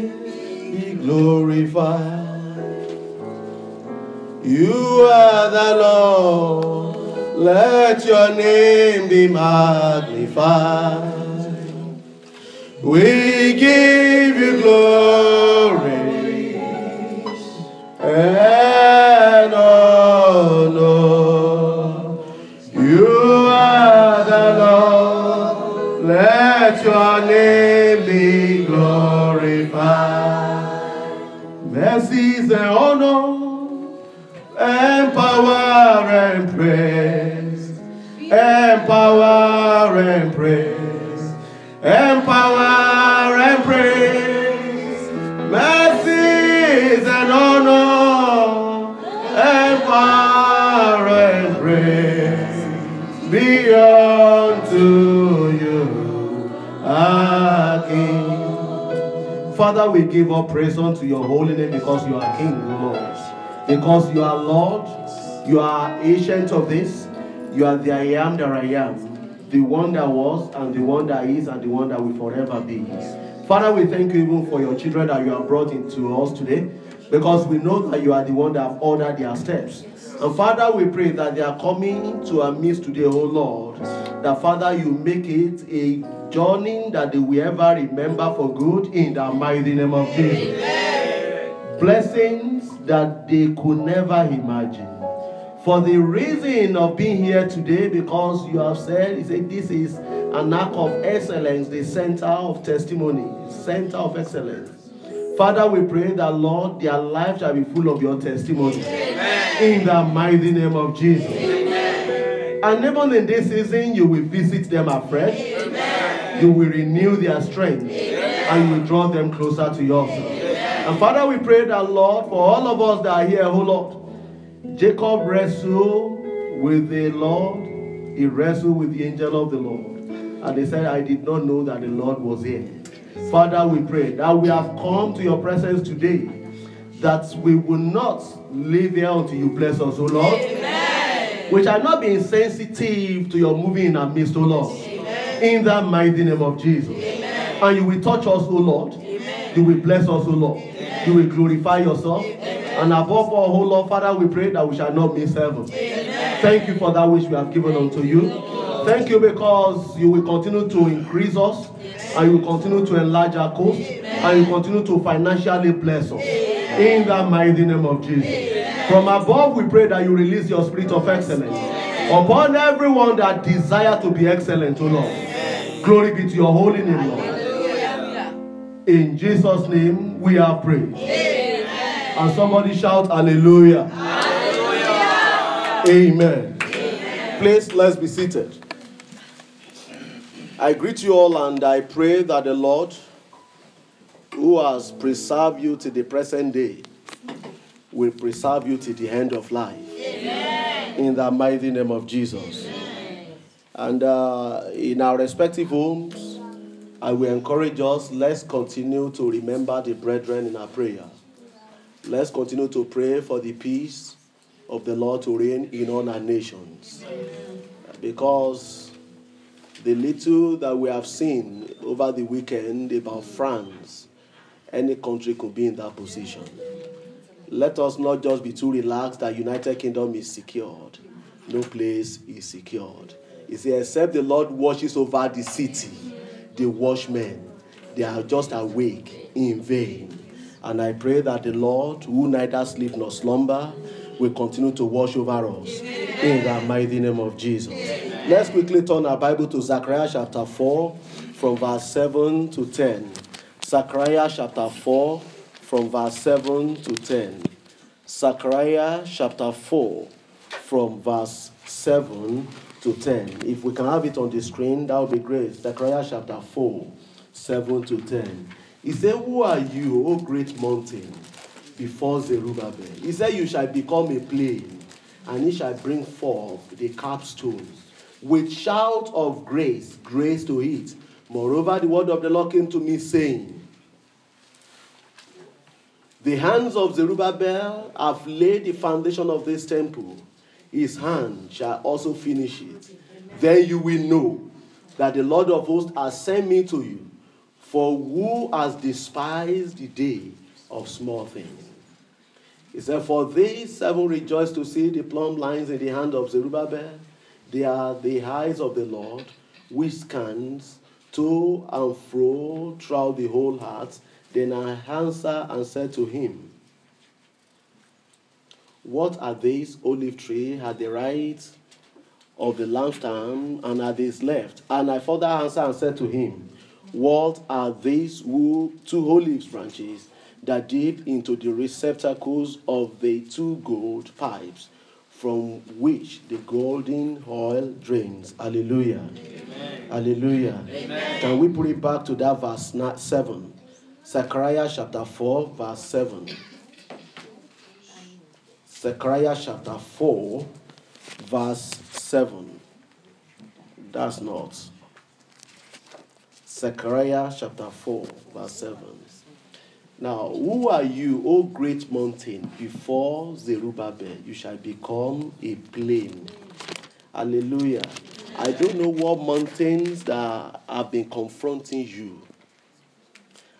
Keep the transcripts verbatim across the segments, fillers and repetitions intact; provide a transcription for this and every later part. be glorified. You are the Lord, let your name be magnified. We give you glory and honor. You are the Lord, let your name be glorified. Mercy and honor and power and praise, and power and praise. Empower and praise, mercy is an honor. Empower and praise, be unto you, our King. Father, we give all praise unto your holy name because you are King, Lord. Because you are Lord, you are ancient of this, you are the I am that I am. The one that was, and the one that is, and the one that will forever be. Father, we thank you even for your children that you have brought into us today, because we know that you are the one that have ordered their steps. And Father, we pray that they are coming to our midst today, O Lord, that Father, you make it a journey that they will ever remember for good in the mighty name of Jesus. Amen. Blessings that they could never imagine. For the reason of being here today, because you have said, you say, this is an act of excellence, the center of testimony, center of excellence. Father, we pray that, Lord, their life shall be full of your testimony. Amen. In the mighty name of Jesus. Amen. And even in this season, you will visit them afresh. Amen. You will renew their strength. Amen. And you will draw them closer to yourself. Amen. And Father, we pray that, Lord, for all of us that are here, oh Lord, Jacob wrestled with the Lord, he wrestled with the angel of the Lord. And they said, I did not know that the Lord was here. Father, we pray that we have come to your presence today, that we will not live here until you bless us, O Lord. Amen. We shall not be insensitive to your moving in our midst, O Lord. Amen. In the mighty name of Jesus. Amen. And you will touch us, O Lord. Amen. You will bless us, O Lord. Amen. You will glorify yourself. Amen. And above all, O Lord, Father, we pray that we shall not miss heaven. Amen. Thank you for that which we have given unto you. Thank you because you will continue to increase us. Yes. And you will continue to enlarge our coast. Amen. And you continue to financially bless us. Amen. In the mighty name of Jesus. Amen. From above, we pray that you release your spirit of excellence. Amen. Upon everyone that desire to be excellent, O Lord. Amen. Glory be to your holy name, Lord. Hallelujah. In Jesus' name, we are praying. Amen. And somebody shout hallelujah. Hallelujah. Amen. Amen. Please, let's be seated. I greet you all and I pray that the Lord, who has preserved you to the present day, will preserve you to the end of life. Amen. In the mighty name of Jesus. Amen. And uh, in our respective homes, I will encourage us, let's continue to remember the brethren in our prayer. Let's continue to pray for the peace of the Lord to reign in all our nations. Amen. Because the little that we have seen over the weekend about France, any country could be in that position. Let us not just be too relaxed that United Kingdom is secured. No place is secured. He said, except the Lord watches over the city, the watchmen, they are just awake in vain. And I pray that the Lord, who neither sleep nor slumber, will continue to watch over us. Amen. In the mighty name of Jesus. Amen. Let's quickly turn our Bible to Zechariah chapter four, from verse seven to ten. Zechariah chapter four, from verse seven to ten. Zechariah chapter four, from verse seven to ten. If we can have it on the screen, that would be great. Zechariah chapter four, seven to ten. He said, who are you, O great mountain, before Zerubbabel? He said, you shall become a plain, and it shall bring forth the capstone, with shout of grace, grace to it. Moreover, the word of the Lord came to me, saying, the hands of Zerubbabel have laid the foundation of this temple. His hand shall also finish it. Then you will know that the Lord of hosts has sent me to you. For who has despised the day of small things? He said, for these seven rejoice to see the plumb lines in the hand of Zerubbabel. They are the eyes of the Lord, which scans to and fro throughout the whole heart. Then I answered and said to him, what are these olive tree at the right of the lampstand and at his left? And I further answered and said to him, what are these two olive branches that dip into the receptacles of the two gold pipes from which the golden oil drains? Hallelujah. Amen. Hallelujah. Amen. Can we put it back to that verse seven? Zechariah chapter four, verse seven. Zechariah chapter four, verse seven. That's not. Zechariah chapter four, verse seven. Now, who are you, O great mountain? Before Zerubbabel, you shall become a plain. Hallelujah. I don't know what mountains that have been confronting you.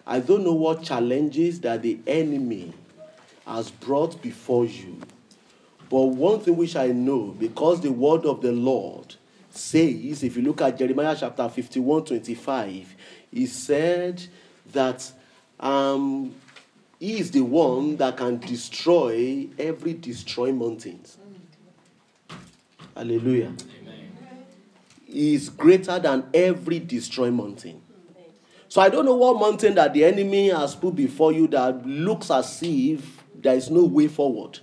I don't know what challenges that the enemy has brought before you. But one thing which I know, because the word of the Lord says, if you look at Jeremiah chapter fifty-one, twenty-five, he said that um, he is the one that can destroy every destroying mountains. Hallelujah. Amen. He is greater than every destroying mountain. So I don't know what mountain that the enemy has put before you that looks as if there is no way forward.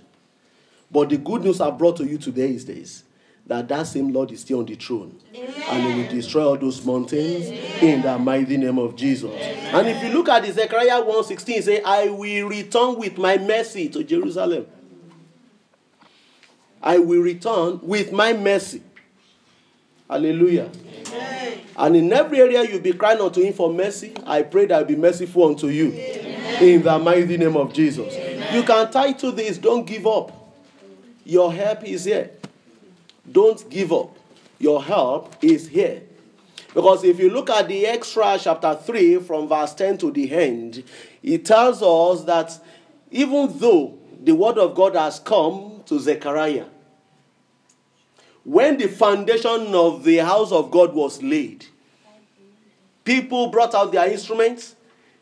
But the good news I brought to you today is this, that that same Lord is still on the throne. Amen. And he will destroy all those mountains. Amen. In the mighty name of Jesus. Amen. And if you look at Zechariah one sixteen, it says, I will return with my mercy to Jerusalem. I will return with my mercy. Hallelujah. Amen. And in every area you'll be crying unto him for mercy. I pray that I'll be merciful unto you. Amen. In the mighty name of Jesus. Amen. You can title this, don't give up. Your help is here. Don't give up. Your help is here. Because if you look at the extra chapter three from verse ten to the end, it tells us that even though the word of God has come to Zechariah, when the foundation of the house of God was laid, people brought out their instruments,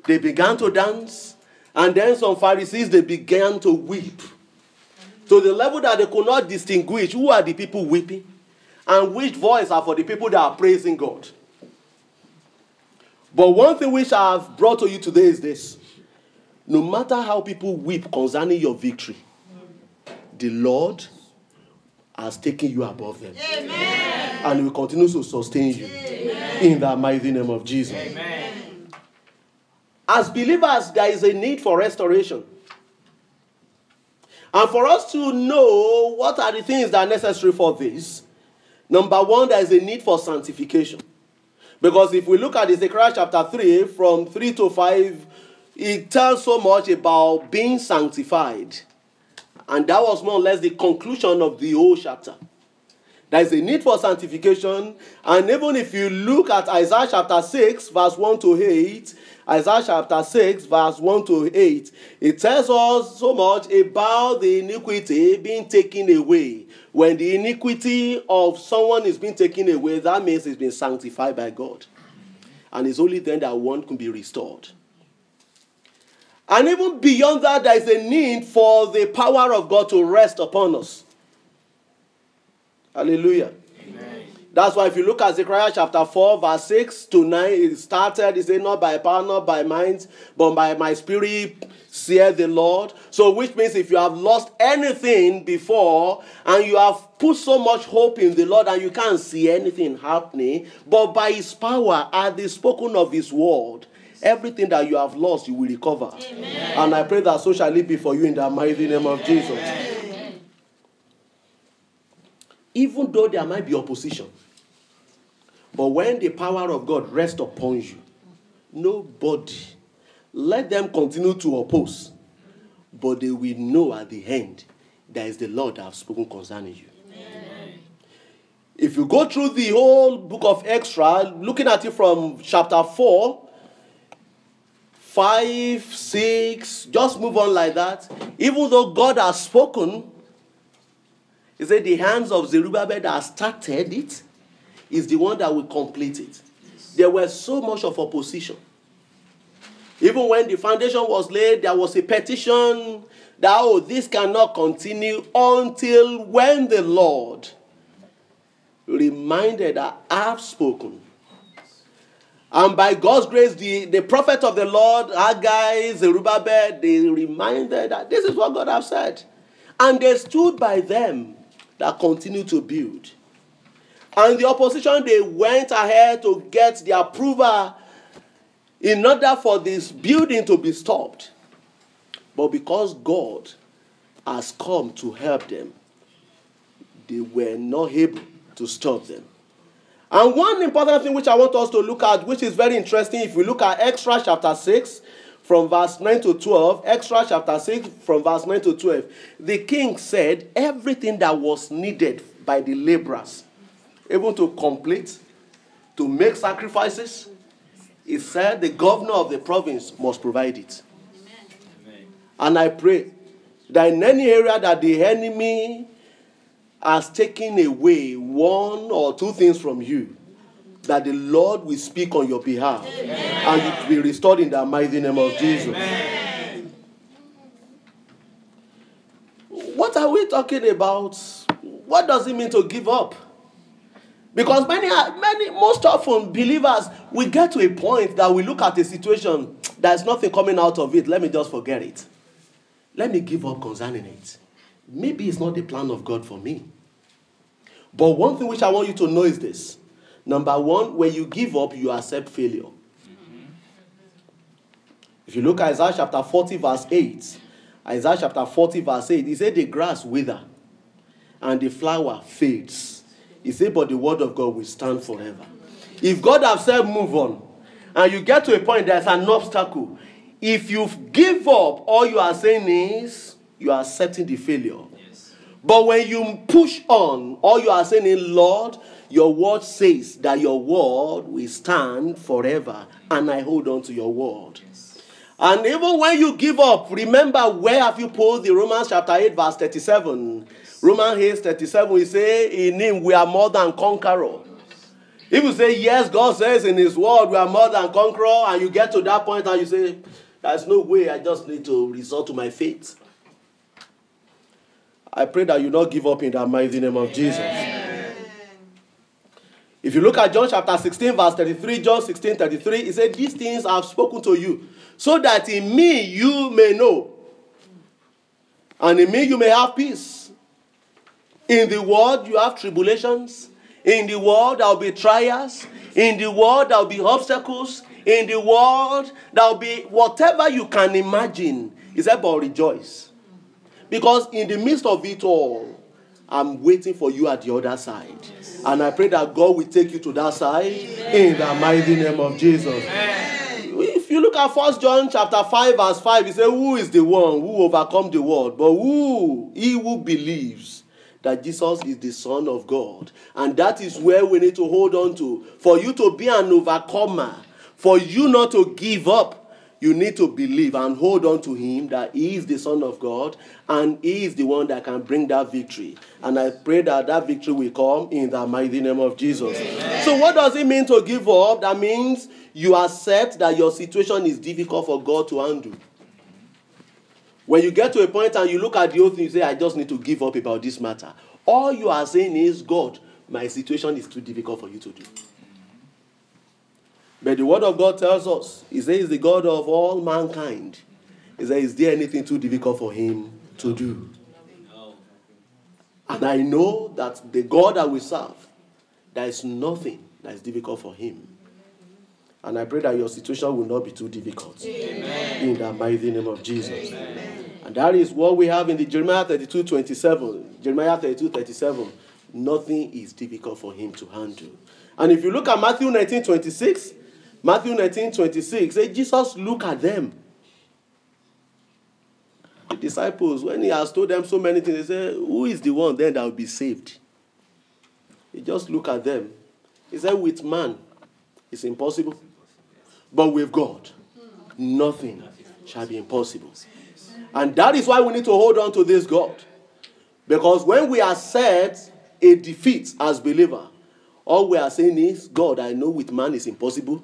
they began to dance, and then some Pharisees, they began to weep. To the level that they could not distinguish who are the people weeping and which voice are for the people that are praising God. But one thing which I have brought to you today is this. No matter how people weep concerning your victory, the Lord has taken you above them. Amen. And will continue to sustain you. Amen. In the mighty name of Jesus. Amen. As believers, there is a need for restoration. And for us to know what are the things that are necessary for this, number one, there is a need for sanctification. Because if we look at Zechariah chapter three, from three to five, it tells so much about being sanctified. And that was more or less the conclusion of the whole chapter. There is a need for sanctification. And even if you look at Isaiah chapter six, verse one to eight, Isaiah chapter six, verse one to eight, it tells us so much about the iniquity being taken away. When the iniquity of someone is being taken away, that means it's been sanctified by God. And it's only then that one can be restored. And even beyond that, there is a need for the power of God to rest upon us. Hallelujah. Amen. That's why if you look at Zechariah chapter four, verse six to nine, it started, it said, not by power, not by might, but by my spirit, saith the Lord. So which means if you have lost anything before, and you have put so much hope in the Lord, and you can't see anything happening, but by his power, at the spoken of his word, everything that you have lost, you will recover. Amen. And I pray that so shall it be for you in the mighty name of Jesus. Amen. Even though there might be opposition, but when the power of God rests upon you, nobody, let them continue to oppose, but they will know at the end that is the Lord that has spoken concerning you. Amen. If you go through the whole book of Ezra, looking at it from chapter four, five, six, just move on like that. Even though God has spoken, he said the hands of Zerubbabel that started it is the one that will complete it. Yes. There was so much of opposition. Even when the foundation was laid, there was a petition that, oh, this cannot continue until when the Lord reminded that I have spoken. And by God's grace, the, the prophet of the Lord, Haggai, Zerubbabel, they reminded that this is what God has said. And they stood by them that continued to build. And the opposition, they went ahead to get the approval in order for this building to be stopped. But because God has come to help them, they were not able to stop them. And one important thing which I want us to look at, which is very interesting, if we look at Extra chapter six from verse nine to twelve, Extra chapter six from verse nine to twelve, the king said everything that was needed by the laborers, able to complete, to make sacrifices, he said the governor of the province must provide it. Amen. And I pray that in any area that the enemy has taken away one or two things from you, that the Lord will speak on your behalf. Amen. And it will be restored in the mighty name of Jesus. Amen. What are we talking about? What does it mean to give up? Because many, many, most often believers, we get to a point that we look at a situation, there's nothing coming out of it. Let me just forget it. Let me give up concerning it. Maybe it's not the plan of God for me. But one thing which I want you to know is this. Number one, when you give up, you accept failure. Mm-hmm. If you look at Isaiah chapter forty, verse eight, Isaiah chapter forty, verse eight, he said the grass wither and the flower fades. He said, but the word of God will stand forever. If God has said, move on, and you get to a point there's an obstacle, if you give up, all you are saying is, you are accepting the failure. Yes. But when you push on, all you are saying is, Lord, your word says that your word will stand forever, and I hold on to your word. Yes. And even when you give up, remember where have you pulled the Romans chapter eight, verse thirty-seven. Romans eight thirty-seven, we say, in him we are more than conquerors. If you say, yes, God says in his word, we are more than conquerors, and you get to that point and you say, there's no way, I just need to resort to my faith. I pray that you not give up in the mighty name of Jesus. Amen. If you look at John chapter sixteen, verse thirty-three, John sixteen thirty-three, he said, these things I have spoken to you, so that in me you may know, and in me you may have peace. In the world, you have tribulations. In the world, there will be trials. In the world, there will be obstacles. In the world, there will be whatever you can imagine. He said, but rejoice. Because in the midst of it all, I'm waiting for you at the other side. And I pray that God will take you to that side. Amen. In the mighty name of Jesus. Amen. If you look at First John chapter five, verse five, he said, who is the one who overcomes the world? But who? He who believes that Jesus is the Son of God. And that is where we need to hold on to. For you to be an overcomer, for you not to give up, you need to believe and hold on to him that he is the Son of God and he is the one that can bring that victory. And I pray that that victory will come in the mighty name of Jesus. Amen. So what does it mean to give up? That means you accept that your situation is difficult for God to undo. When you get to a point and you look at the oath and you say, I just need to give up about this matter, all you are saying is, God, my situation is too difficult for you to do. But the word of God tells us, he says, the God of all mankind. He says, is there anything too difficult for him to do? No. And I know that the God that we serve, there is nothing that is difficult for him. And I pray that your situation will not be too difficult. Amen. In the mighty name of Jesus. Amen. And that is what we have in the Jeremiah thirty-two twenty-seven. Jeremiah thirty-two thirty-seven. Nothing is difficult for him to handle. And if you look at Matthew nineteen twenty-six, Matthew nineteen twenty-six, say, Jesus looked at them. The disciples, when he has told them so many things, they say, who is the one then that will be saved? He just looked at them. He said, with man, it's impossible. But with God, nothing shall be impossible. And that is why we need to hold on to this God. Because when we are set a defeat as believer, all we are saying is, God, I know with man is impossible.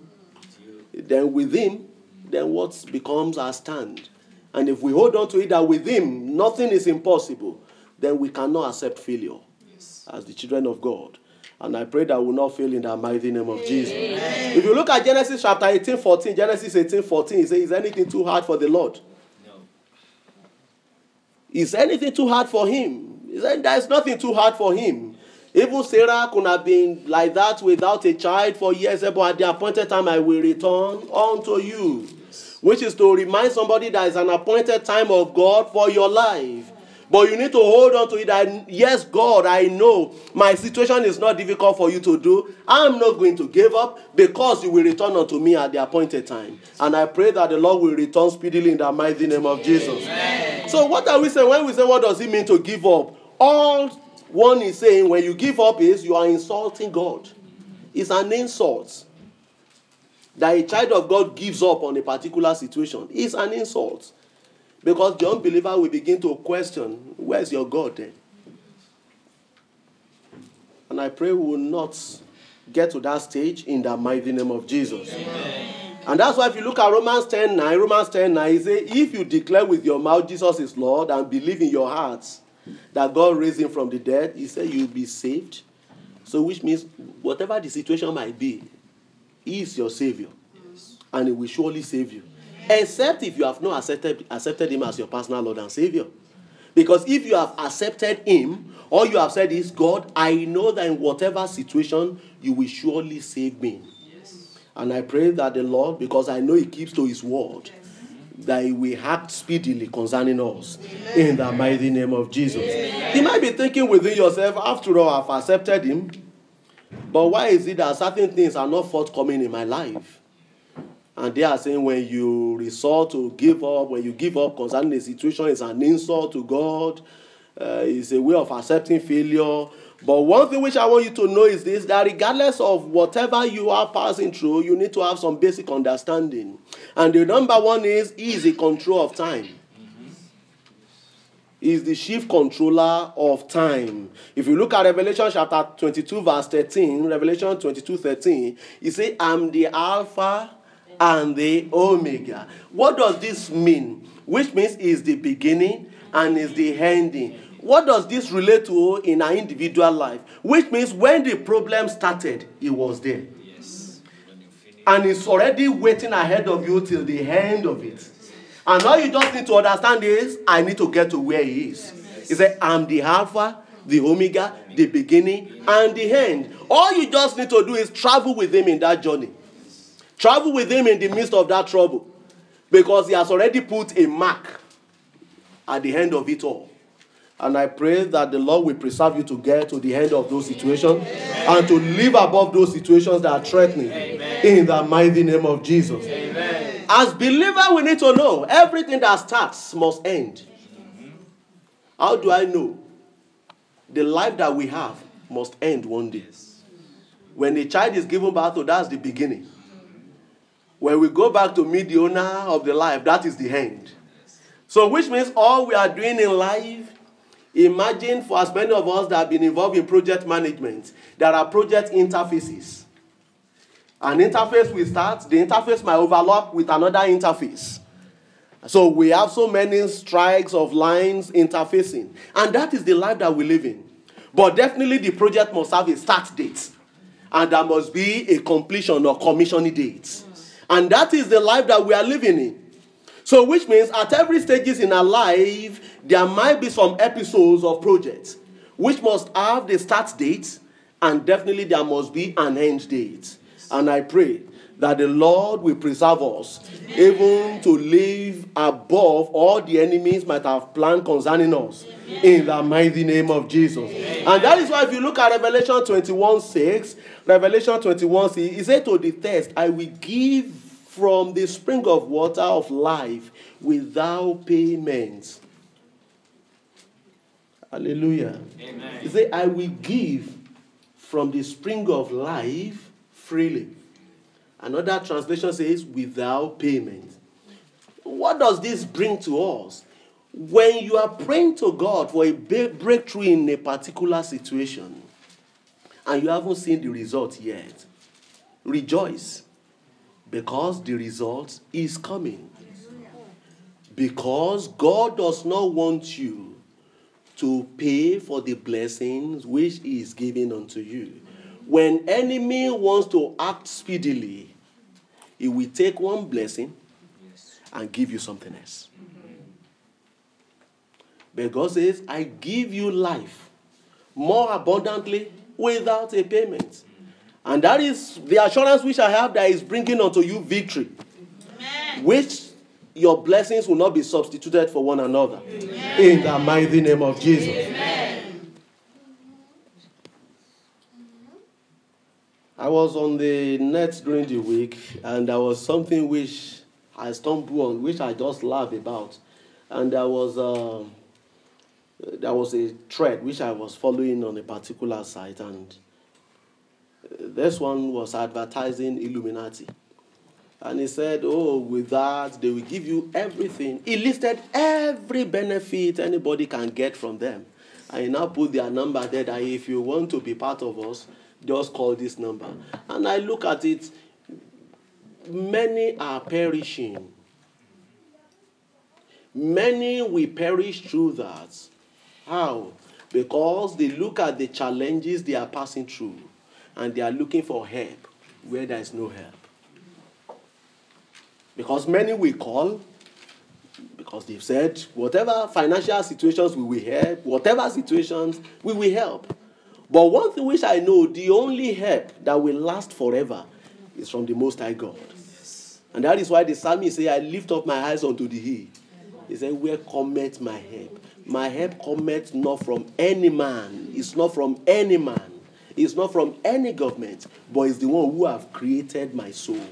Then with him, then what becomes our stand? And if we hold on to it that with him, nothing is impossible, then we cannot accept failure yes. as the children of God. And I pray that we will not fail in the mighty name of Jesus. Amen. If you look at Genesis chapter eighteen fourteen, Genesis eighteen fourteen, it says, is anything too hard for the Lord? No. Is anything too hard for him? There is nothing too hard for him. Even Sarah could have been like that without a child for years, but at the appointed time I will return unto you. Yes. Which is to remind somebody that is an appointed time of God for your life. But you need to hold on to it that, yes, God, I know my situation is not difficult for you to do. I'm not going to give up because you will return unto me at the appointed time. And I pray that the Lord will return speedily in the mighty name of Jesus. Amen. So what are we saying? When we say, what does it mean to give up? All one is saying, when you give up is you are insulting God. It's an insult. That a child of God gives up on a particular situation. It's an insult. Because the unbeliever will begin to question, where's your God then? And I pray we will not get to that stage in the mighty name of Jesus. Amen. And that's why if you look at Romans ten nine, Romans ten nine, it says, if you declare with your mouth Jesus is Lord and believe in your hearts that God raised him from the dead, he said you'll be saved. So which means whatever the situation might be, he is your Savior. Yes. And he will surely save you. Except if you have not accepted, accepted him as your personal Lord and Savior. Because if you have accepted him, all you have said is, God, I know that in whatever situation, you will surely save me. Yes. And I pray that the Lord, because I know he keeps to his word, yes. that he will act speedily concerning us. Amen. In the mighty name of Jesus. Amen. You might be thinking within yourself, after all, I've accepted him. But why is it that certain things are not forthcoming in my life? And they are saying when you resort to give up, when you give up concerning the situation, it's an insult to God. Uh, it's a way of accepting failure. But one thing which I want you to know is this, that regardless of whatever you are passing through, you need to have some basic understanding. And the number one is, he is the control of time. He is the chief controller of time. If you look at Revelation chapter twenty-two, verse thirteen, Revelation twenty-two, thirteen, it says, I'm the Alpha and the Omega. What does this mean? Which means is the beginning and is the ending. What does this relate to in our individual life? Which means when the problem started, it was there. Yes. And it's already waiting ahead of you till the end of it. And all you just need to understand is, I need to get to where he is. Yes. He said, I'm the Alpha, the Omega, the beginning, and the end. All you just need to do is travel with him in that journey. Travel with him in the midst of that trouble. Because he has already put a mark at the end of it all. And I pray that the Lord will preserve you to get to the end of those situations. Amen. And to live above those situations that are threatening. Amen. In the mighty name of Jesus. Amen. As believers, we need to know everything that starts must end. Mm-hmm. How do I know? The life that we have must end one day. When a child is given birth to, that's the beginning. When we go back to meet the owner of the life, that is the end. Yes. So which means all we are doing in life, imagine for as many of us that have been involved in project management, there are project interfaces. An interface will start, the interface might overlap with another interface. So we have so many strikes of lines interfacing. And that is the life that we live in. But definitely the project must have a start date. And there must be a completion or commissioning date. And that is the life that we are living in. So which means at every stages in our life, there might be some episodes of projects which must have the start date, and definitely there must be an end date. And I pray that the Lord will preserve us, even to live above all the enemies might have planned concerning us, in the mighty name of Jesus. And that is why if you look at Revelation twenty-one six, Revelation twenty-one six, it said to the thirst, I will give from the spring of water of life without payment. Hallelujah. Amen. It said, I will give from the spring of life freely. Another translation says, without payment. What does this bring to us? When you are praying to God for a breakthrough in a particular situation, and you haven't seen the result yet, rejoice, because the result is coming. Because God does not want you to pay for the blessings which He is giving unto you. When enemy wants to act speedily, he will take one blessing and give you something else. But God says, I give you life more abundantly without a payment. And that is the assurance which I have that is bringing unto you victory. Amen. Which your blessings will not be substituted for one another. Amen. In the mighty name of Jesus. Amen. I was on the net during the week, and there was something which I stumbled on, which I just laughed about. And there was a, there was a thread which I was following on a particular site, and this one was advertising Illuminati. And he said, oh, with that, they will give you everything. He listed every benefit anybody can get from them. And he now put their number there that if you want to be part of us, just call this number. And I look at it, many are perishing. Many will perish through that. How? Because they look at the challenges they are passing through, and they are looking for help where there is no help. Because many will call, because they've said, whatever financial situations we will help, whatever situations we will help. But one thing which I know, the only help that will last forever is from the Most High God. Yes. And that is why the psalmist says, I lift up my eyes unto the hill. He said, where cometh my help? My help cometh not from any man. It's not from any man. It's not from any government, but it's the one who have created my soul.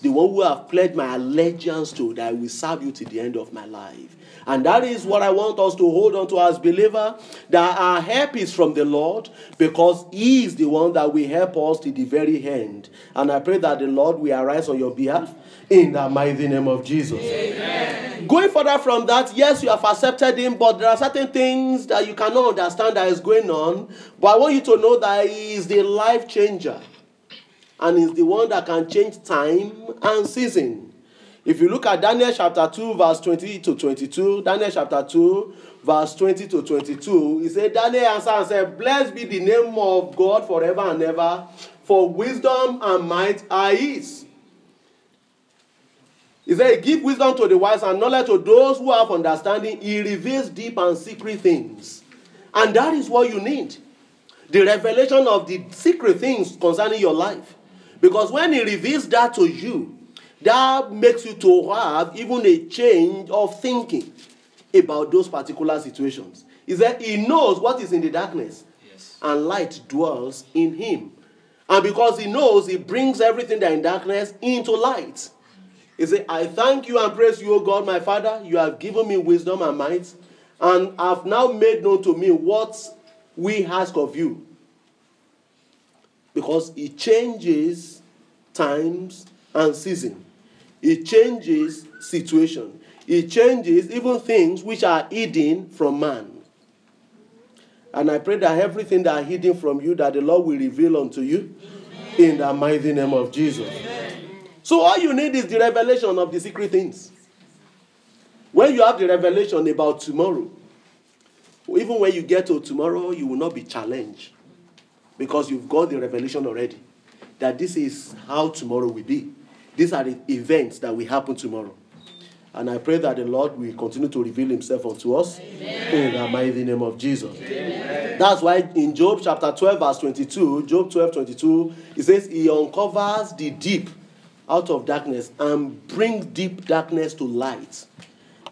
The one who have pledged my allegiance to, that I will serve you to the end of my life. And that is what I want us to hold on to as believers, that our help is from the Lord, because He is the one that will help us to the very end. And I pray that the Lord will arise on your behalf in the mighty name of Jesus. Amen. Going further from that, yes, you have accepted Him, but there are certain things that you cannot understand that is going on. But I want you to know that He is the life changer. And is the one that can change time and season. If you look at Daniel chapter two, verse twenty to twenty-two, Daniel chapter two, verse twenty to twenty-two, he said, Daniel answered and said, blessed be the name of God forever and ever, for wisdom and might are His. He said, give wisdom to the wise and knowledge to those who have understanding. He reveals deep and secret things. And that is what you need. The revelation of the secret things concerning your life. Because when He reveals that to you, that makes you to have even a change of thinking about those particular situations. Is that He knows what is in the darkness, yes, and light dwells in Him. And because He knows, He brings everything that is in darkness into light. He said, I thank you and praise you, O God, my Father. You have given me wisdom and might, and have now made known to me what we ask of you. Because He changes times and season. He changes situation. He changes even things which are hidden from man. And I pray that everything that are hidden from you, that the Lord will reveal unto you. Amen. In the mighty name of Jesus. Amen. So all you need is the revelation of the secret things. When you have the revelation about tomorrow, even when you get to tomorrow, you will not be challenged. Because you've got the revelation already that this is how tomorrow will be. These are the events that will happen tomorrow. And I pray that the Lord will continue to reveal Himself unto us. Amen. In the mighty name of Jesus. Amen. That's why in Job chapter twelve, verse twenty-two, Job twelve, twenty-two, it says, He uncovers the deep out of darkness and brings deep darkness to light.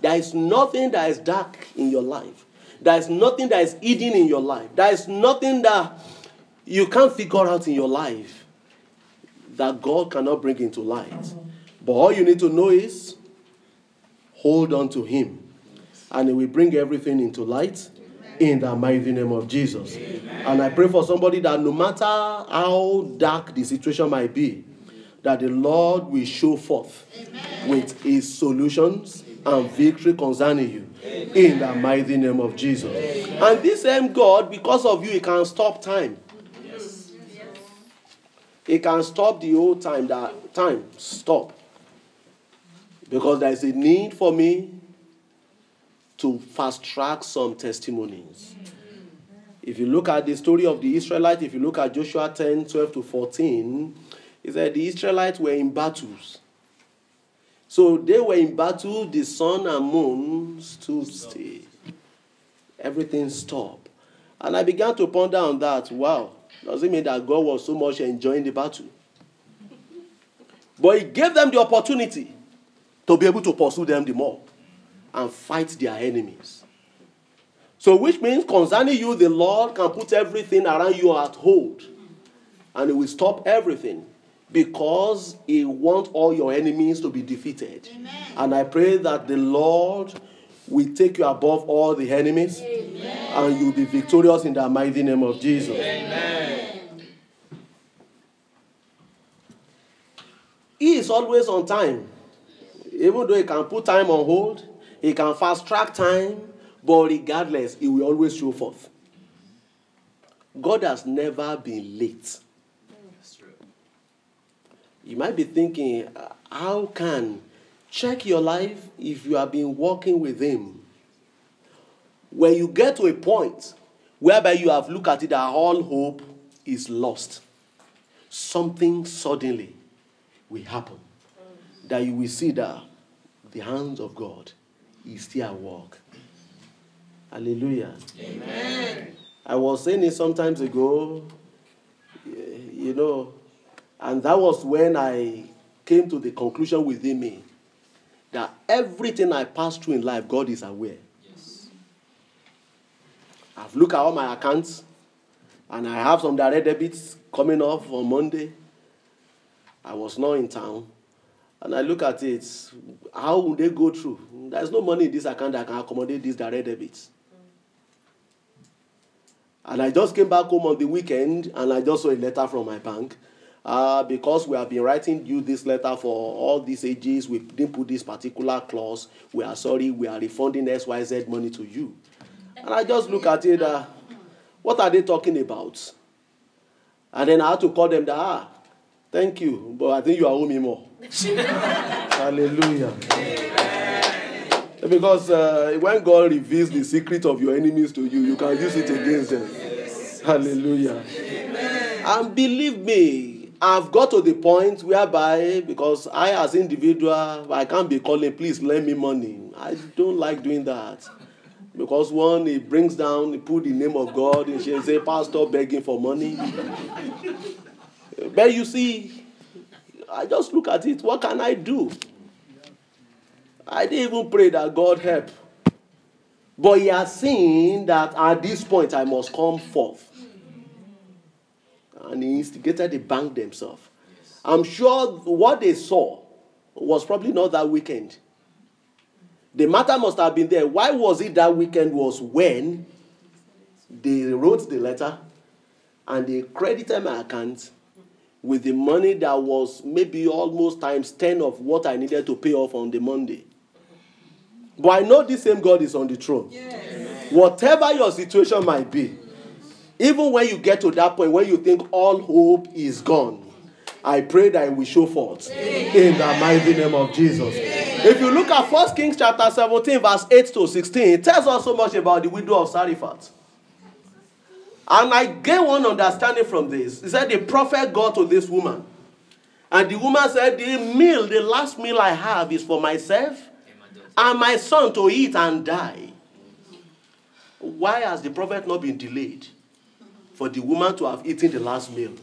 There is nothing that is dark in your life. There is nothing that is hidden in your life. There is nothing that you can't figure out in your life that God cannot bring into light. But all you need to know is hold on to Him. And He will bring everything into light. Amen. In the mighty name of Jesus. Amen. And I pray for somebody that no matter how dark the situation might be, that the Lord will show forth Amen. With his solutions Amen. And victory concerning you Amen. In the mighty name of Jesus. Amen. And this same God, because of you, he can stop time. Yes. Yes. He can stop the whole time, that time, stop. Because there is a need for me to fast track some testimonies. If you look at the story of the Israelites, if you look at Joshua ten, twelve to fourteen, it said the Israelites were in battles. So they were in battle, the sun and moon stood still. Everything stopped. And I began to ponder on that. Wow, does it mean that God was so much enjoying the battle? But he gave them the opportunity to be able to pursue them the more and fight their enemies. So which means concerning you, the Lord can put everything around you at hold. And he will stop everything. Because he wants all your enemies to be defeated. Amen. And I pray that the Lord will take you above all the enemies. Amen. And you'll be victorious in the mighty name of Jesus. Amen. He is always on time. Even though he can put time on hold, he can fast track time. But regardless, he will always show forth. God has never been late. That's true. You might be thinking, how can check your life if you have been walking with him? When you get to a point whereby you have looked at it that all hope is lost, something suddenly will happen. That you will see that the hands of God is still at work. Hallelujah. Amen. I was saying it some time ago, you know, and that was when I came to the conclusion within me that everything I pass through in life, God is aware. Yes. I've looked at all my accounts, and I have some direct debits coming off on Monday. I was not in town, and I look at it, how would they go through? There's no money in this account that can accommodate these direct debits. And I just came back home on the weekend, and I just saw a letter from my bank. Uh, because we have been writing you this letter for all these ages, we didn't put this particular clause. We are sorry, we are refunding X Y Z money to you. And I just look at it, uh, what are they talking about? And then I had to call them, that, ah, thank you, but I think you are owe me more. Hallelujah. Amen. Because uh, when God reveals the secret of your enemies to you, you can use it against them. Yes. Hallelujah. Amen. And believe me, I've got to the point whereby, because I as an individual, I can't be calling, please lend me money. I don't like doing that. Because one, it brings down, it put the name of God, and she say, pastor begging for money. But you see, I just look at it, what can I do? I didn't even pray that God help. But he has seen that at this point I must come forth. And he instigated the bank themselves. I'm sure what they saw was probably not that weekend. The matter must have been there. Why was it that weekend was when they wrote the letter and they credited my account with the money that was maybe almost times ten of what I needed to pay off on the Monday. But I know this same God is on the throne. Yes. Whatever your situation might be, even when you get to that point where you think all hope is gone, I pray that it will show forth in the mighty name of Jesus. If you look at First Kings chapter seventeen, verse eight to sixteen, it tells us so much about the widow of Sarephat. And I get one understanding from this. He said the prophet got to this woman. And the woman said, the meal, the last meal I have is for myself and my son to eat and die. Why has the prophet not been delayed for the woman to have eaten the last meal?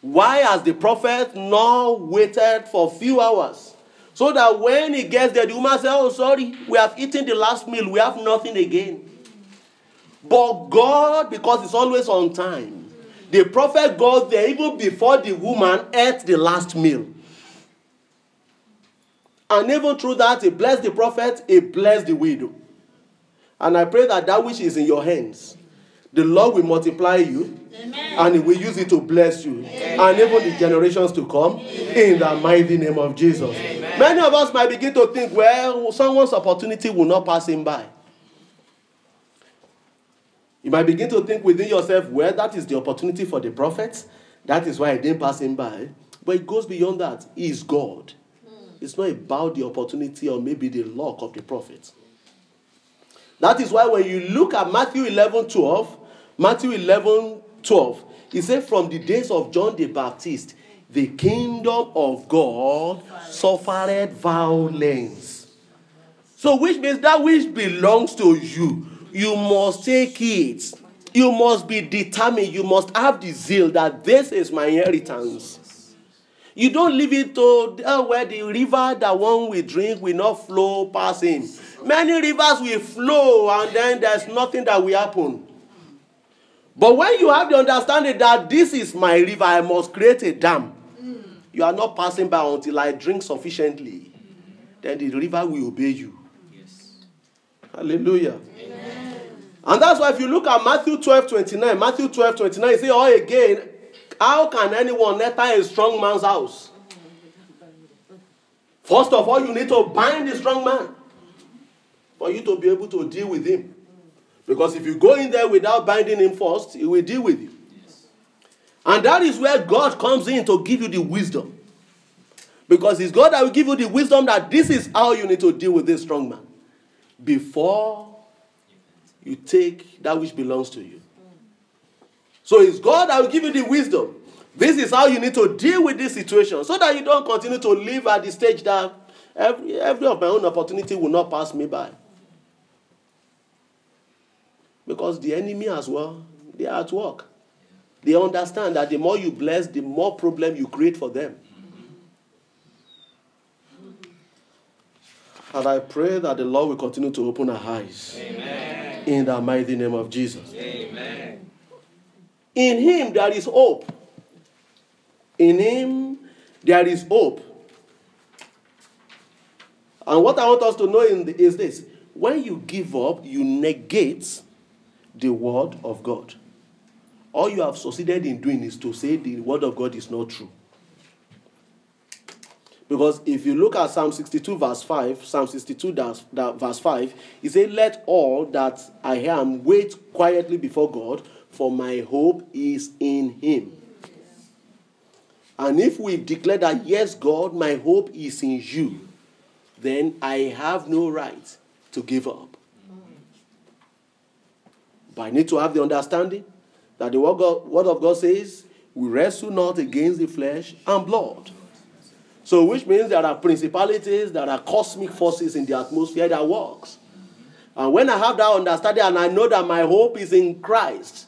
Why has the prophet not waited for a few hours so that when he gets there, the woman says, oh, sorry, we have eaten the last meal. We have nothing again. But God, because it's always on time, the prophet got there even before the woman ate the last meal. And even through that, he blessed the prophet, he blessed the widow. And I pray that that which is in your hands, The Lord will multiply you. Amen. And He will use it to bless you. Amen. And even the generations to come. Amen. In the mighty name of Jesus. Amen. Many of us might begin to think, well, someone's opportunity will not pass him by. You might begin to think within yourself, well, that is the opportunity for the prophets. That is why it didn't pass him by. But it goes beyond that. He is God. Mm. It's not about the opportunity or maybe the luck of the prophets. That is why when you look at Matthew eleven twelve, Matthew eleven twelve, it says, from the days of John the Baptist, the kingdom of God suffered violence. So which means that which belongs to you, you must take it. You must be determined. You must have the zeal that this is my inheritance. You don't leave it to uh, where the river that one will drink will not flow past him. Many rivers will flow and then there's nothing that will happen. But when you have the understanding that this is my river, I must create a dam. Mm. You are not passing by until I drink sufficiently. Mm. Then the river will obey you. Yes. Hallelujah. Amen. And that's why if you look at Matthew twelve twenty-nine, Matthew twelve twenty-nine, you say, oh, again, how can anyone enter a strong man's house? First of all, you need to bind the strong man for you to be able to deal with him. Because if you go in there without binding him first, he will deal with you. Yes. And that is where God comes in to give you the wisdom. Because it's God that will give you the wisdom that this is how you need to deal with this strong man before you take that which belongs to you. So it's God that will give you the wisdom. This is how you need to deal with this situation so that you don't continue to live at the stage that every, every of my own opportunity will not pass me by. Because the enemy as well, they are at work. They understand that the more you bless, the more problem you create for them. And I pray that the Lord will continue to open our eyes. Amen. In the mighty name of Jesus. Amen. In Him there is hope. In Him there is hope. And what I want us to know in the, is this. When you give up, you negate the word of God. All you have succeeded in doing is to say the word of God is not true. Because if you look at Psalm sixty-two verse five, Psalm sixty-two verse five, it says, let all that I am wait quietly before God, for my hope is in Him. And if we declare that, yes, God, my hope is in You, then I have no right to give up. But I need to have the understanding that the word, God, word of God says, we wrestle not against the flesh and blood. So which means there are principalities, there are cosmic forces in the atmosphere that works. And when I have that understanding and I know that my hope is in Christ,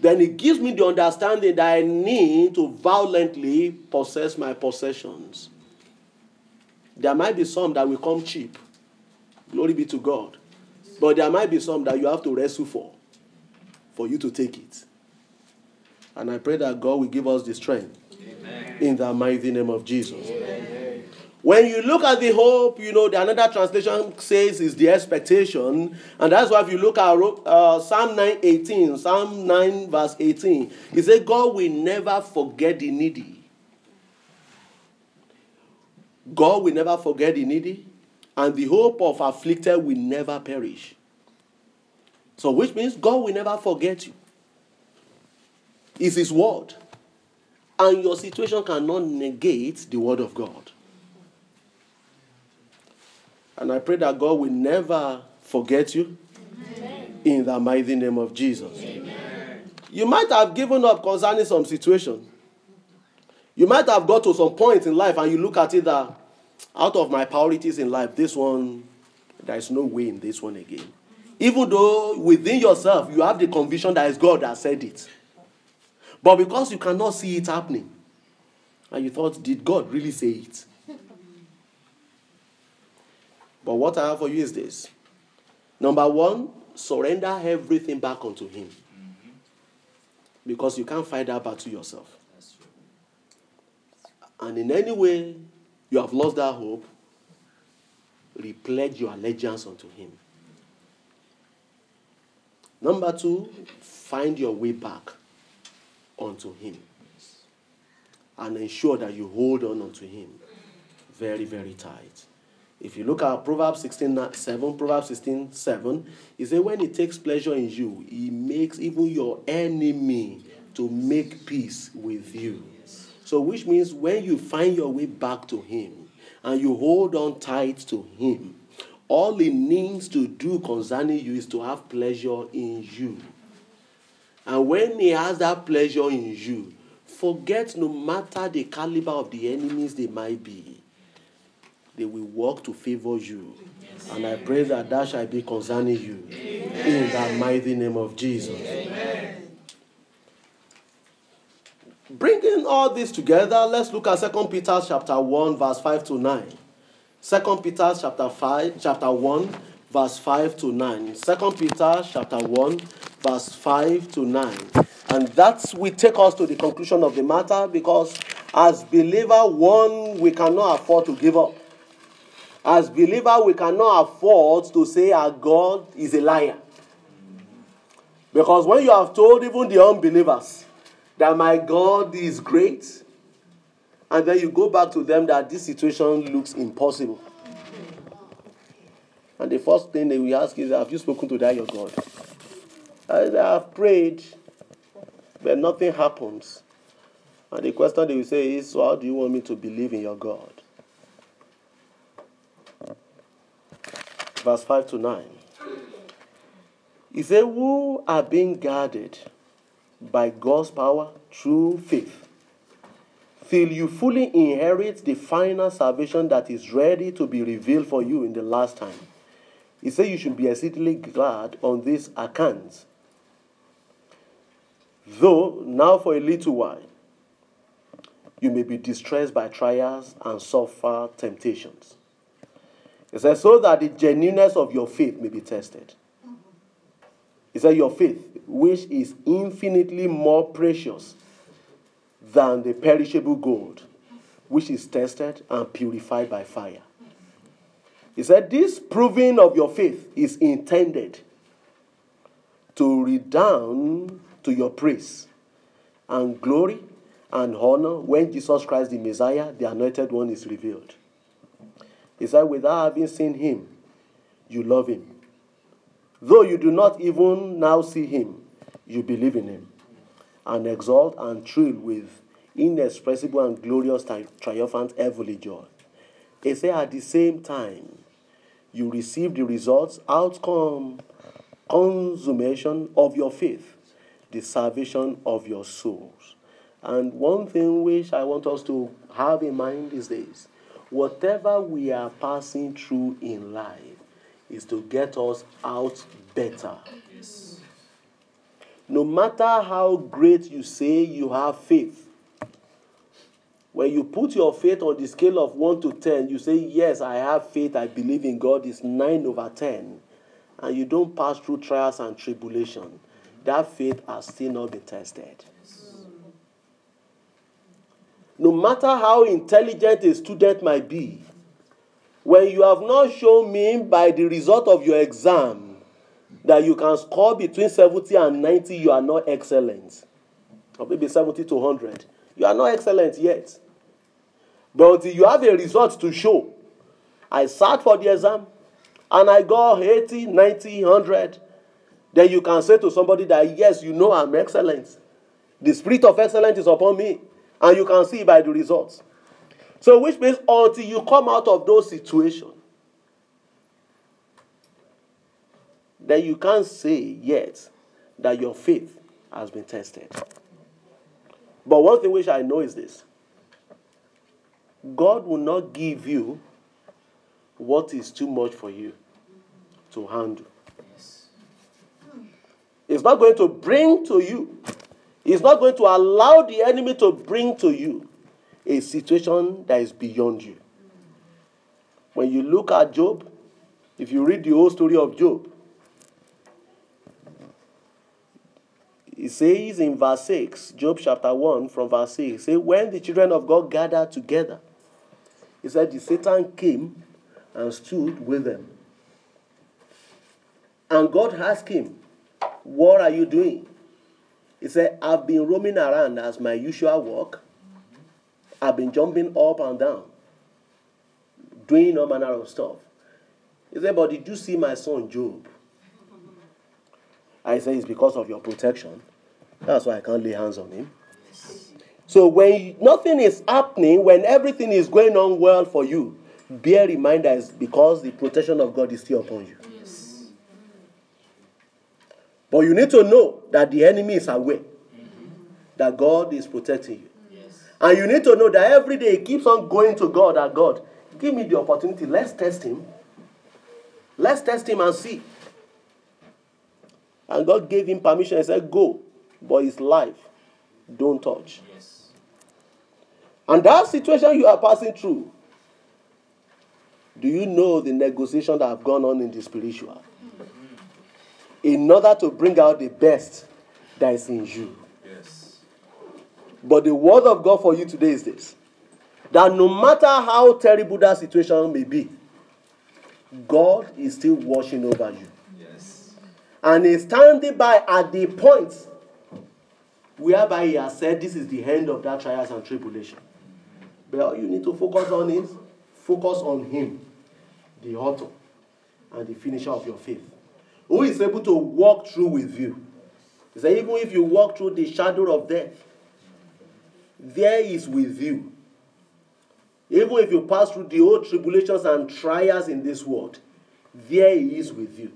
then it gives me the understanding that I need to violently possess my possessions. There might be some that will come cheap. Glory be to God. But there might be some that you have to wrestle for. For you to take it. And I pray that God will give us the strength. Amen. In the mighty name of Jesus. Amen. When you look at the hope, you know, the another translation says is the expectation. And that's why if you look at uh, Psalm nine eighteen, Psalm nine verse eighteen, it says, God will never forget the needy. God will never forget the needy. And the hope of afflicted will never perish. So which means God will never forget you. It's His word. And your situation cannot negate the word of God. And I pray that God will never forget you. Amen. In the mighty name of Jesus. Amen. You might have given up concerning some situation. You might have got to some point in life and you look at it that out of my priorities in life, this one, there is no way in this one again. Even though within yourself, you have the conviction that it's God that said it. But because you cannot see it happening, and you thought, did God really say it? But what I have for you is this. Number one, surrender everything back unto Him. Mm-hmm. Because you can't fight that battle yourself. That's true. And in any way you have lost that hope, repledge your allegiance unto Him. Number two, find your way back onto him. And ensure that you hold on onto him very, very tight. If you look at Proverbs sixteen seven, Proverbs sixteen seven, it says, when he takes pleasure in you, he makes even your enemy to make peace with you. So which means when you find your way back to him and you hold on tight to him, all he needs to do concerning you is to have pleasure in you. And when he has that pleasure in you, forget no matter the caliber of the enemies they might be, they will work to favor you. Yes. And I pray that that shall be concerning you. Amen. In the mighty name of Jesus. Amen. Bringing all this together, let's look at Second Peter chapter one, verse five to nine. Second Peter chapter one, verse five to nine. Second Peter chapter one, verse five to nine. And that will take us to the conclusion of the matter, because as believer, one, we cannot afford to give up. As believer, we cannot afford to say our God is a liar. Because when you have told even the unbelievers that my God is great, and then you go back to them that this situation looks impossible. And the first thing they will ask is, have you spoken to that your God? And I have prayed, but nothing happens. And the question they will say is, so how do you want me to believe in your God? Verse five to nine. He said, who are being guarded by God's power through faith, till you fully inherit the final salvation that is ready to be revealed for you in the last time. He said you should be exceedingly glad on this account. Though now for a little while, you may be distressed by trials and suffer temptations. It says, so that the genuineness of your faith may be tested. It says, your faith, which is infinitely more precious than the perishable gold, which is tested and purified by fire. It said, this proving of your faith is intended to redound to your praise and glory and honor when Jesus Christ the Messiah, the Anointed One, is revealed. He said, without having seen him, you love him. Though you do not even now see him, you believe in him, and exalt and thrill with inexpressible and glorious tri- triumphant heavenly joy. He said, at the same time, you receive the results, outcome, consummation of your faith, the salvation of your souls. And one thing which I want us to have in mind is this. Whatever we are passing through in life is to get us out better. Yes. No matter how great you say you have faith, when you put your faith on the scale of one to ten, you say, yes, I have faith, I believe in God, it's nine over ten. And you don't pass through trials and tribulation. That faith has still not been tested. No matter how intelligent a student might be, when you have not shown me by the result of your exam that you can score between seventy and ninety, you are not excellent. Or maybe seventy to one hundred. You are not excellent yet. But until you have a result to show, I sat for the exam and I got eighty, ninety, one hundred. Then you can say to somebody that, yes, you know I'm excellent. The spirit of excellence is upon me. And you can see by the results. So which means until you come out of those situations, then you can't say yet that your faith has been tested. But one thing which I know is this. God will not give you what is too much for you to handle. It's not going to bring to you He's not going to allow the enemy to bring to you a situation that is beyond you. When you look at Job, if you read the whole story of Job, it says in verse six, Job chapter one from verse six, it says, when the children of God gathered together, it said, the Satan came and stood with them. And God asked him, What are you doing? He said, I've been roaming around as my usual work. I've been jumping up and down, doing all manner of stuff. He said, but did you see my son Job? I said, it's because of your protection. That's why I can't lay hands on him. So when nothing is happening, when everything is going on well for you, bear in mind that it's because the protection of God is still upon you. Yes. But you need to know that the enemy is aware, mm-hmm. that God is protecting you. Yes. And you need to know that every day it keeps on going to God, that God, give me the opportunity, let's test him. Let's test him and see. And God gave him permission and said, go. But his life, don't touch. Yes. And that situation you are passing through, do you know the negotiation that have gone on in the spiritual? Mm-hmm. In order to bring out the best that is in you. Yes. But the word of God for you today is this. That no matter how terrible that situation may be, God is still watching over you. Yes. And is standing by at the point whereby he has said this is the end of that trials and tribulation. But all you need to focus on is focus on him, the author and the finisher of your faith, who is able to walk through with you. He said, even if you walk through the shadow of death, there is with you. Even if you pass through the old tribulations and trials in this world, there he is with you.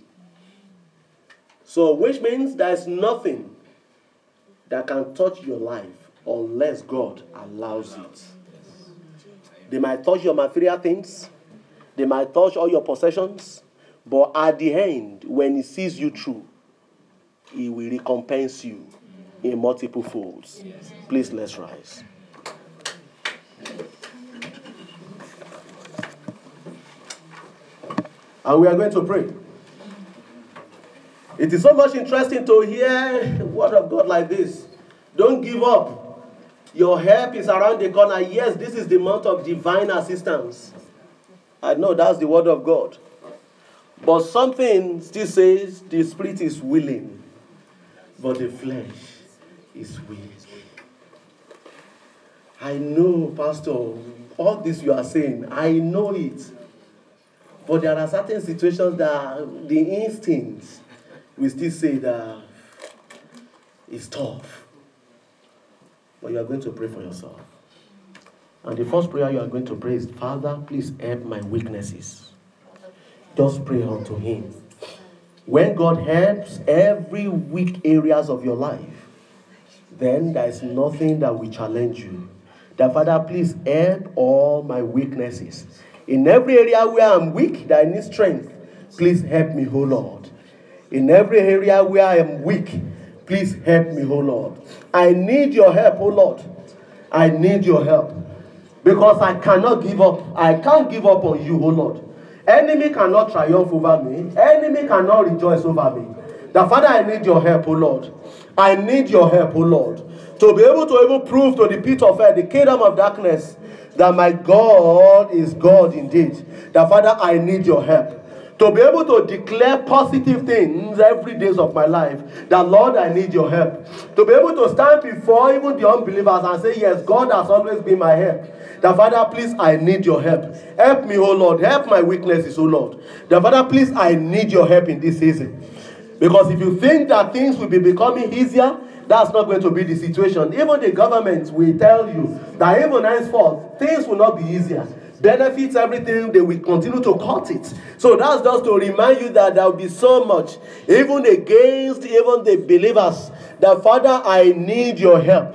So, which means there is nothing that can touch your life unless God allows it. They might touch your material things. They might touch all your possessions. But at the end, when he sees you through, he will recompense you in multiple folds. Please, let's rise. And we are going to pray. It is so much interesting to hear the word of God like this. Don't give up. Your help is around the corner. Yes, this is the month of divine assistance. I know that's the word of God. But something still says the spirit is willing, but the flesh is weak. I know, Pastor, all this you are saying, I know it. But there are certain situations that the instincts we still say that it's tough. But you are going to pray for yourself. And the first prayer you are going to pray is, Father, please help my weaknesses. Just pray unto him. When God helps every weak areas of your life, then there is nothing that will challenge you. That, Father, please help all my weaknesses. In every area where I'm weak, that I need strength, please help me, O Lord. In every area where I am weak, please help me, O Lord. I need your help, O Lord. I need your help. Because I cannot give up. I can't give up on you, O Lord. Enemy cannot triumph over me. Enemy cannot rejoice over me. The Father, I need your help, O Lord. I need your help, O Lord. To be able to even prove to the pit of hell, the kingdom of darkness, that my God is God indeed. The Father, I need your help. To be able to declare positive things every day of my life. That, Lord, I need your help. To be able to stand before even the unbelievers and say, yes, God has always been my help. That, Father, please, I need your help. Help me, O Lord. Help my weaknesses, O Lord. That, Father, please, I need your help in this season. Because if you think that things will be becoming easier, that's not going to be the situation. Even the government will tell you that even henceforth, things will not be easier. Benefits, everything, they will continue to cut it. So that's just to remind you that there will be so much, even against even the believers, that, Father, I need your help.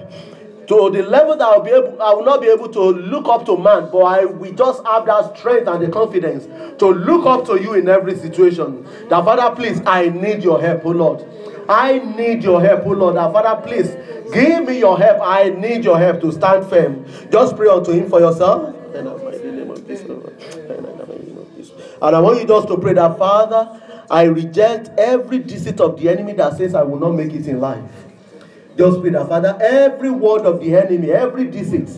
To the level that I'll be able, I will not be able to look up to man, but I will just have that strength and the confidence to look up to you in every situation. That, Father, please, I need your help, O Lord. I need your help, O Lord. That, Father, please, give me your help. I need your help to stand firm. Just pray unto him for yourself. And I want you just to pray that, Father, I reject every deceit of the enemy that says I will not make it in life. Just pray that, Father, every word of the enemy, every deceit,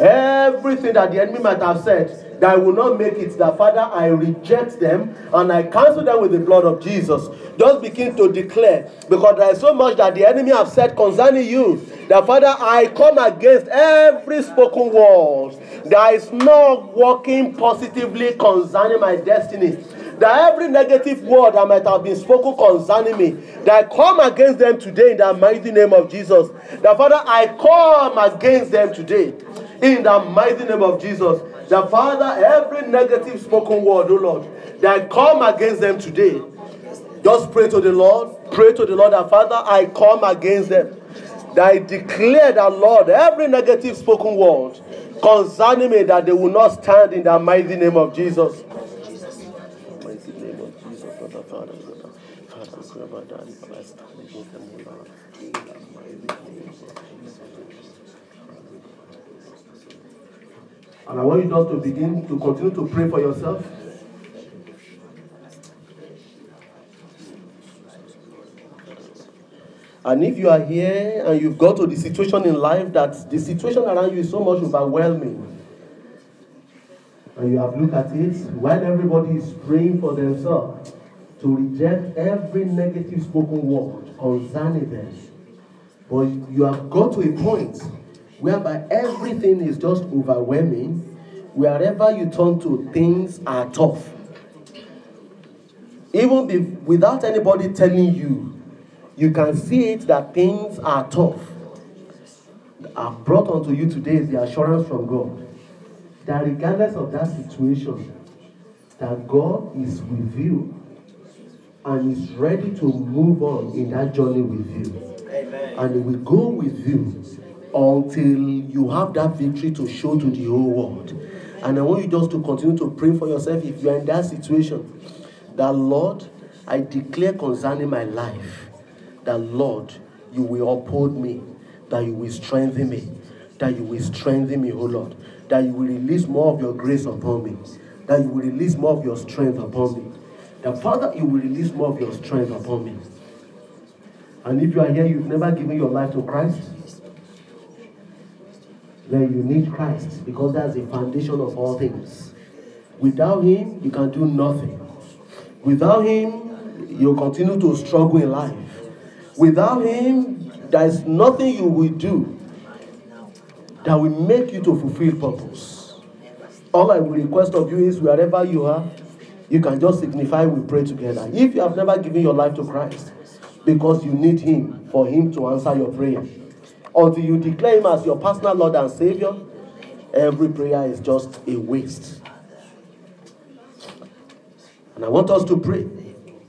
everything that the enemy might have said that I will not make it, that Father, I reject them and I cancel them with the blood of Jesus. Just begin to declare, because there is so much that the enemy has said concerning you, that Father, I come against every spoken word that is not working positively concerning my destiny. That every negative word that might have been spoken concerning me, that I come against them today in the mighty name of Jesus. That Father, I come against them today in the mighty name of Jesus. That Father, every negative spoken word, oh Lord, that I come against them today. Just pray to the Lord. Pray to the Lord that Father, I come against them. That I declare that Lord, every negative spoken word concerning me, that they will not stand in the mighty name of Jesus. And I want you just to begin to continue to pray for yourself. And if you are here and you've got to the situation in life that the situation around you is so much overwhelming, and you have looked at it, while everybody is praying for themselves, to reject every negative spoken word concerning them. But you have got to a point whereby everything is just overwhelming. Wherever you turn to, things are tough. Even if, without anybody telling you, you can see it that things are tough. I've brought unto you today is the assurance from God that regardless of that situation, that God is with you and is ready to move on in that journey with you. Amen. And He will go with you until you have that victory to show to the whole world. And I want you just to continue to pray for yourself if you are in that situation. That Lord, I declare concerning my life, that Lord, you will uphold me, that you will strengthen me, that you will strengthen me, oh Lord, that you will release more of your grace upon me, that you will release more of your strength upon me, that Father, you will release more of your strength upon me. And if you are here, you've never given your life to Christ, then you need Christ, because that's the foundation of all things. Without Him, you can do nothing. Without Him, you'll continue to struggle in life. Without Him, there is nothing you will do that will make you to fulfill purpose. All I will request of you is, wherever you are, you can just signify we pray together. If you have never given your life to Christ, because you need Him, for Him to answer your prayer. Until you declare Him as your personal Lord and Savior, every prayer is just a waste. And I want us to pray,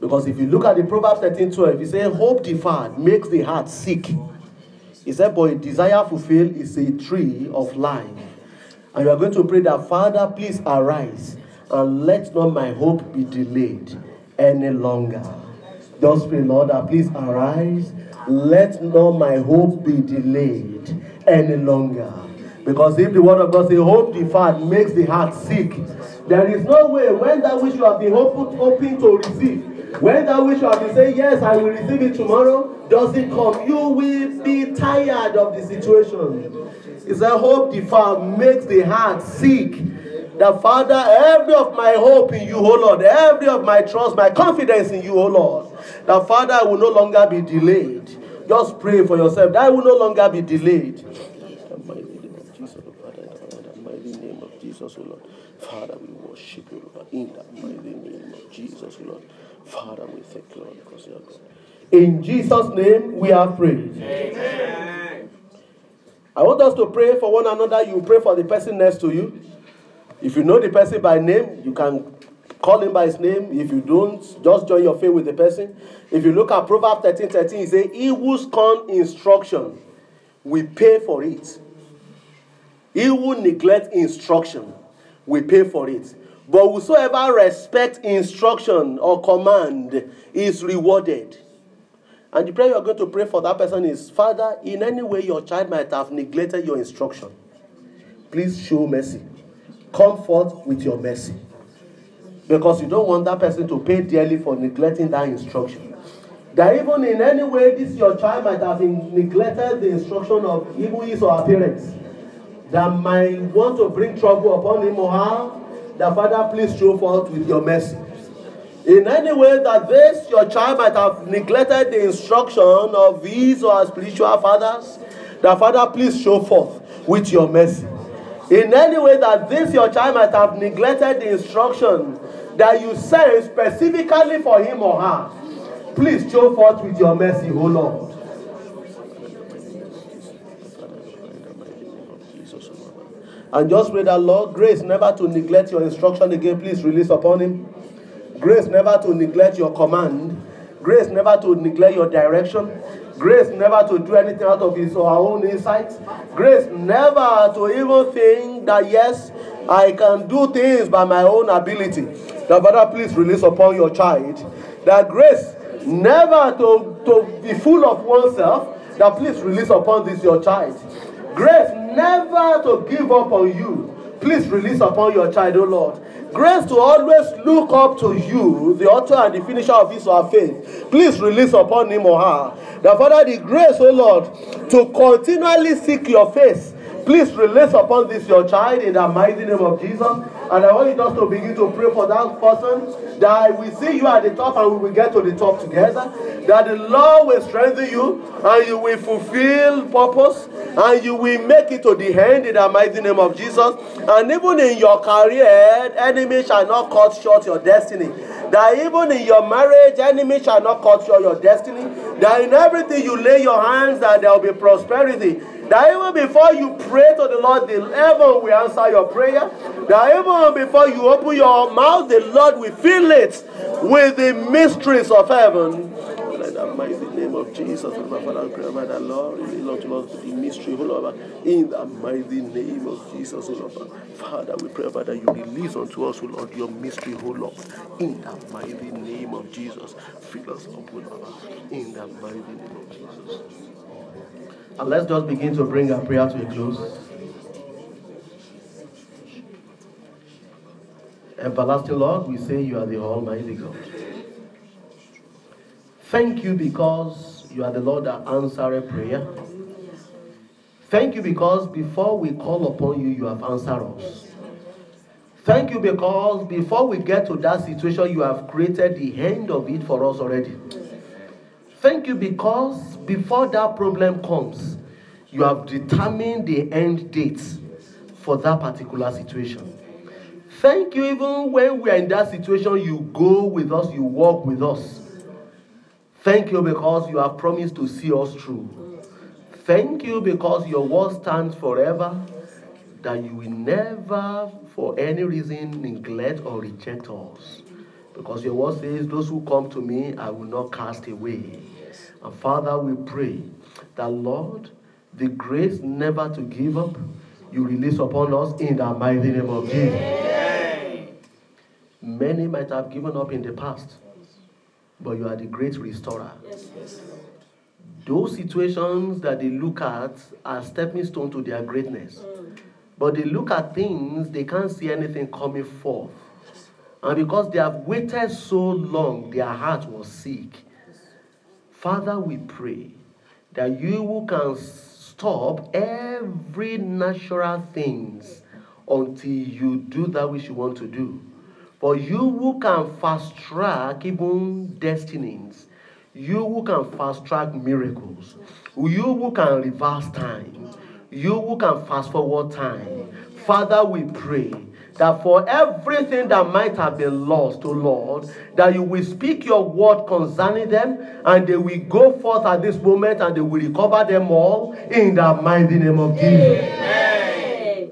because if you look at the Proverbs thirteen twelve, it says, hope deferred makes the heart sick. It said, but a desire fulfilled is a tree of life. And you are going to pray that, Father, please arise and let not my hope be delayed any longer. Just pray, Lord, that please arise. Let not my hope be delayed any longer. Because if the word of God says, hope deferred makes the heart sick, there is no way when that which you have been hoping, hoping to receive, when that which you have been saying, yes, I will receive it tomorrow, doesn't come. You will be tired of the situation. It's a hope deferred makes the heart sick. That Father, every of my hope in you, O Lord, every of my trust, my confidence in you, O Lord, that Father, I will no longer be delayed. Just pray for yourself. That I will no longer be delayed. In the mighty name of Jesus, O Lord, in the mighty name of Jesus, O Lord. Father, we worship you, Lord. In the mighty name of Jesus, O Lord. Father, we thank you, Lord, because you are God. In Jesus' name, we are prayed. Amen. I want us to pray for one another. You pray for the person next to you. If you know the person by name, you can call him by his name. If you don't, just join your faith with the person. If you look at Proverbs thirteen thirteen, it says, he who scorns instruction will pay for it. He who neglects instruction will pay for it. But whosoever respects instruction or command is rewarded. And the prayer you are going to pray for that person is, Father, in any way your child might have neglected your instruction, please show mercy. Come forth with your mercy. Because you don't want that person to pay dearly for neglecting that instruction. That even in any way this your child might have neglected the instruction of even his or her parents, that might want to bring trouble upon him or her, that, Father, please show forth with your mercy. In any way that this, your child might have neglected the instruction of his or her spiritual fathers, that, Father, please show forth with your mercy. In any way that this, your child might have neglected the instruction that you sent specifically for him or her, please show forth with your mercy, O Lord. And just pray that, Lord, grace never to neglect your instruction again, please release upon him. Grace never to neglect your command. Grace never to neglect your direction. Grace never to do anything out of his or her own insights. Grace never to even think that, yes, I can do things by my own ability. The Father, please release upon your child. That grace never to, to be full of oneself. That please release upon this your child. Grace never to give up on you. Please release upon your child, O Lord. Grace to always look up to you, the author and the finisher of his or her faith. Please release upon him or her. The Father, the grace, O Lord, to continually seek your face. Please release upon this your child in the mighty name of Jesus. And I want you just to begin to pray for that person, that we see you at the top and we will get to the top together. That the Lord will strengthen you and you will fulfill purpose and you will make it to the end in the mighty name of Jesus. And even in your career, enemy shall not cut short your destiny. That even in your marriage, enemy shall not cut short your destiny. That in everything you lay your hands, that there will be prosperity. That even before you pray to the Lord, the heaven will answer your prayer. That even before you open your mouth, the Lord will fill it with the mysteries of heaven. In the mighty name of Jesus, my Father, Grandmother, Lord, Lord, Lord, the mystery, Lord, in the mighty name of Jesus, Lord, Father, we pray, Father, you release unto us, Lord, your mystery, Lord, in the mighty name of Jesus, fill us up, Lord, in the mighty name of Jesus. And let's just begin to bring our prayer to a close. Everlasting Lord, we say you are the Almighty God. Thank you because you are the Lord that answers prayer. Thank you because before we call upon you, you have answered us. Thank you because before we get to that situation, you have created the end of it for us already. Thank you because before that problem comes, you have determined the end date for that particular situation. Thank you even when we are in that situation, you go with us, you walk with us. Thank you because you have promised to see us through. Thank you because your word stands forever, that you will never for any reason neglect or reject us. Because your word says, those who come to me, I will not cast away. And Father, we pray that, Lord, the grace never to give up, you release upon us in the mighty name of Jesus. Yay! Many might have given up in the past, but you are the great restorer. Yes, yes. Those situations that they look at are stepping stone to their greatness. Mm. But they look at things, they can't see anything coming forth. And because they have waited so long, their heart was sick. Father, we pray that you can stop every natural things until you do that which you want to do. For you who can fast track even destinies, you who can fast track miracles, you who can reverse time, you who can fast forward time. Father, we pray that for everything that might have been lost, O Lord, that you will speak your word concerning them, and they will go forth at this moment, and they will recover them all in the mighty name of Jesus. Amen.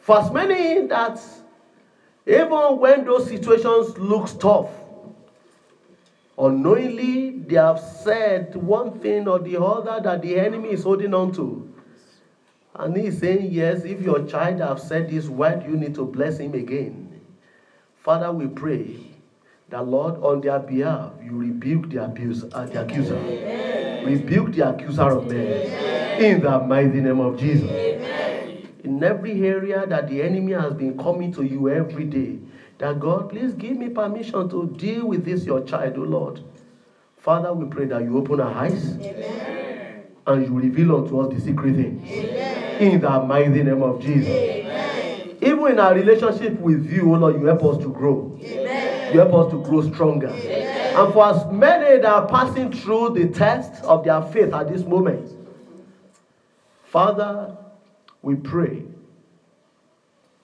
For as many that, even when those situations look tough, unknowingly they have said one thing or the other that the enemy is holding on to. And he's saying, yes, if your child have said this, why do you need to bless him again? Father, we pray that, Lord, on their behalf, you rebuke the, abuse, uh, the accuser. Amen. Rebuke the accuser of men. In the mighty name of Jesus. Amen. In every area that the enemy has been coming to you every day, that, God, please give me permission to deal with this, your child, O Lord. Father, we pray that you open our eyes. Amen. And you reveal unto us the secret things. Amen. In the mighty name of Jesus. Amen. Even even in our relationship with you, oh Lord, you help us to grow. Amen. You help us to grow stronger. Amen. And for as many that are passing through the test of their faith at this moment, Father, we pray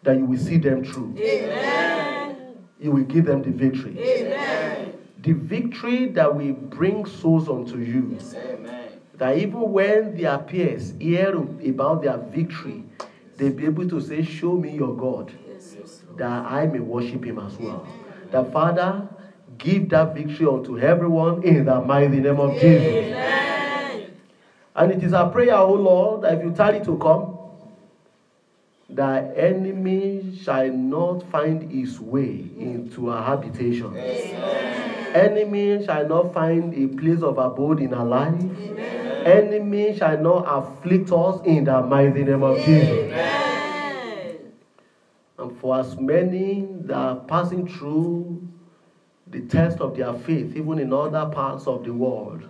that you will see them through. Amen. You will give them the victory. Amen. The victory that will bring souls unto you. Yes. Amen. That even when their peers hear about their victory, they'll be able to say, show me your God, yes, that I may worship him as well. Amen. That Father, give that victory unto everyone in the mighty name of Jesus. Amen. And it is our prayer, O Lord, that if you tarry to come, that enemy shall not find his way into our habitation. Amen. Enemy shall not find a place of abode in our life. Amen. Enemy shall not afflict us in the mighty name of Jesus. Amen. And for as many that are passing through the test of their faith, even in other parts of the world,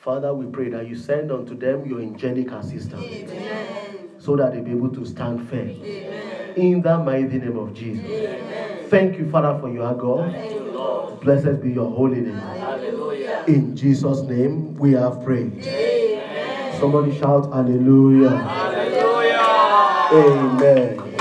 Father, we pray that you send unto them your angelic assistance. Amen. So that they'll be able to stand firm. Amen. In the mighty name of Jesus. Amen. Thank you, Father, for your God. Thank you, Lord. Blessed be your holy name. Hallelujah. In Jesus' name we have prayed. Amen. Somebody shout hallelujah. Hallelujah. Amen.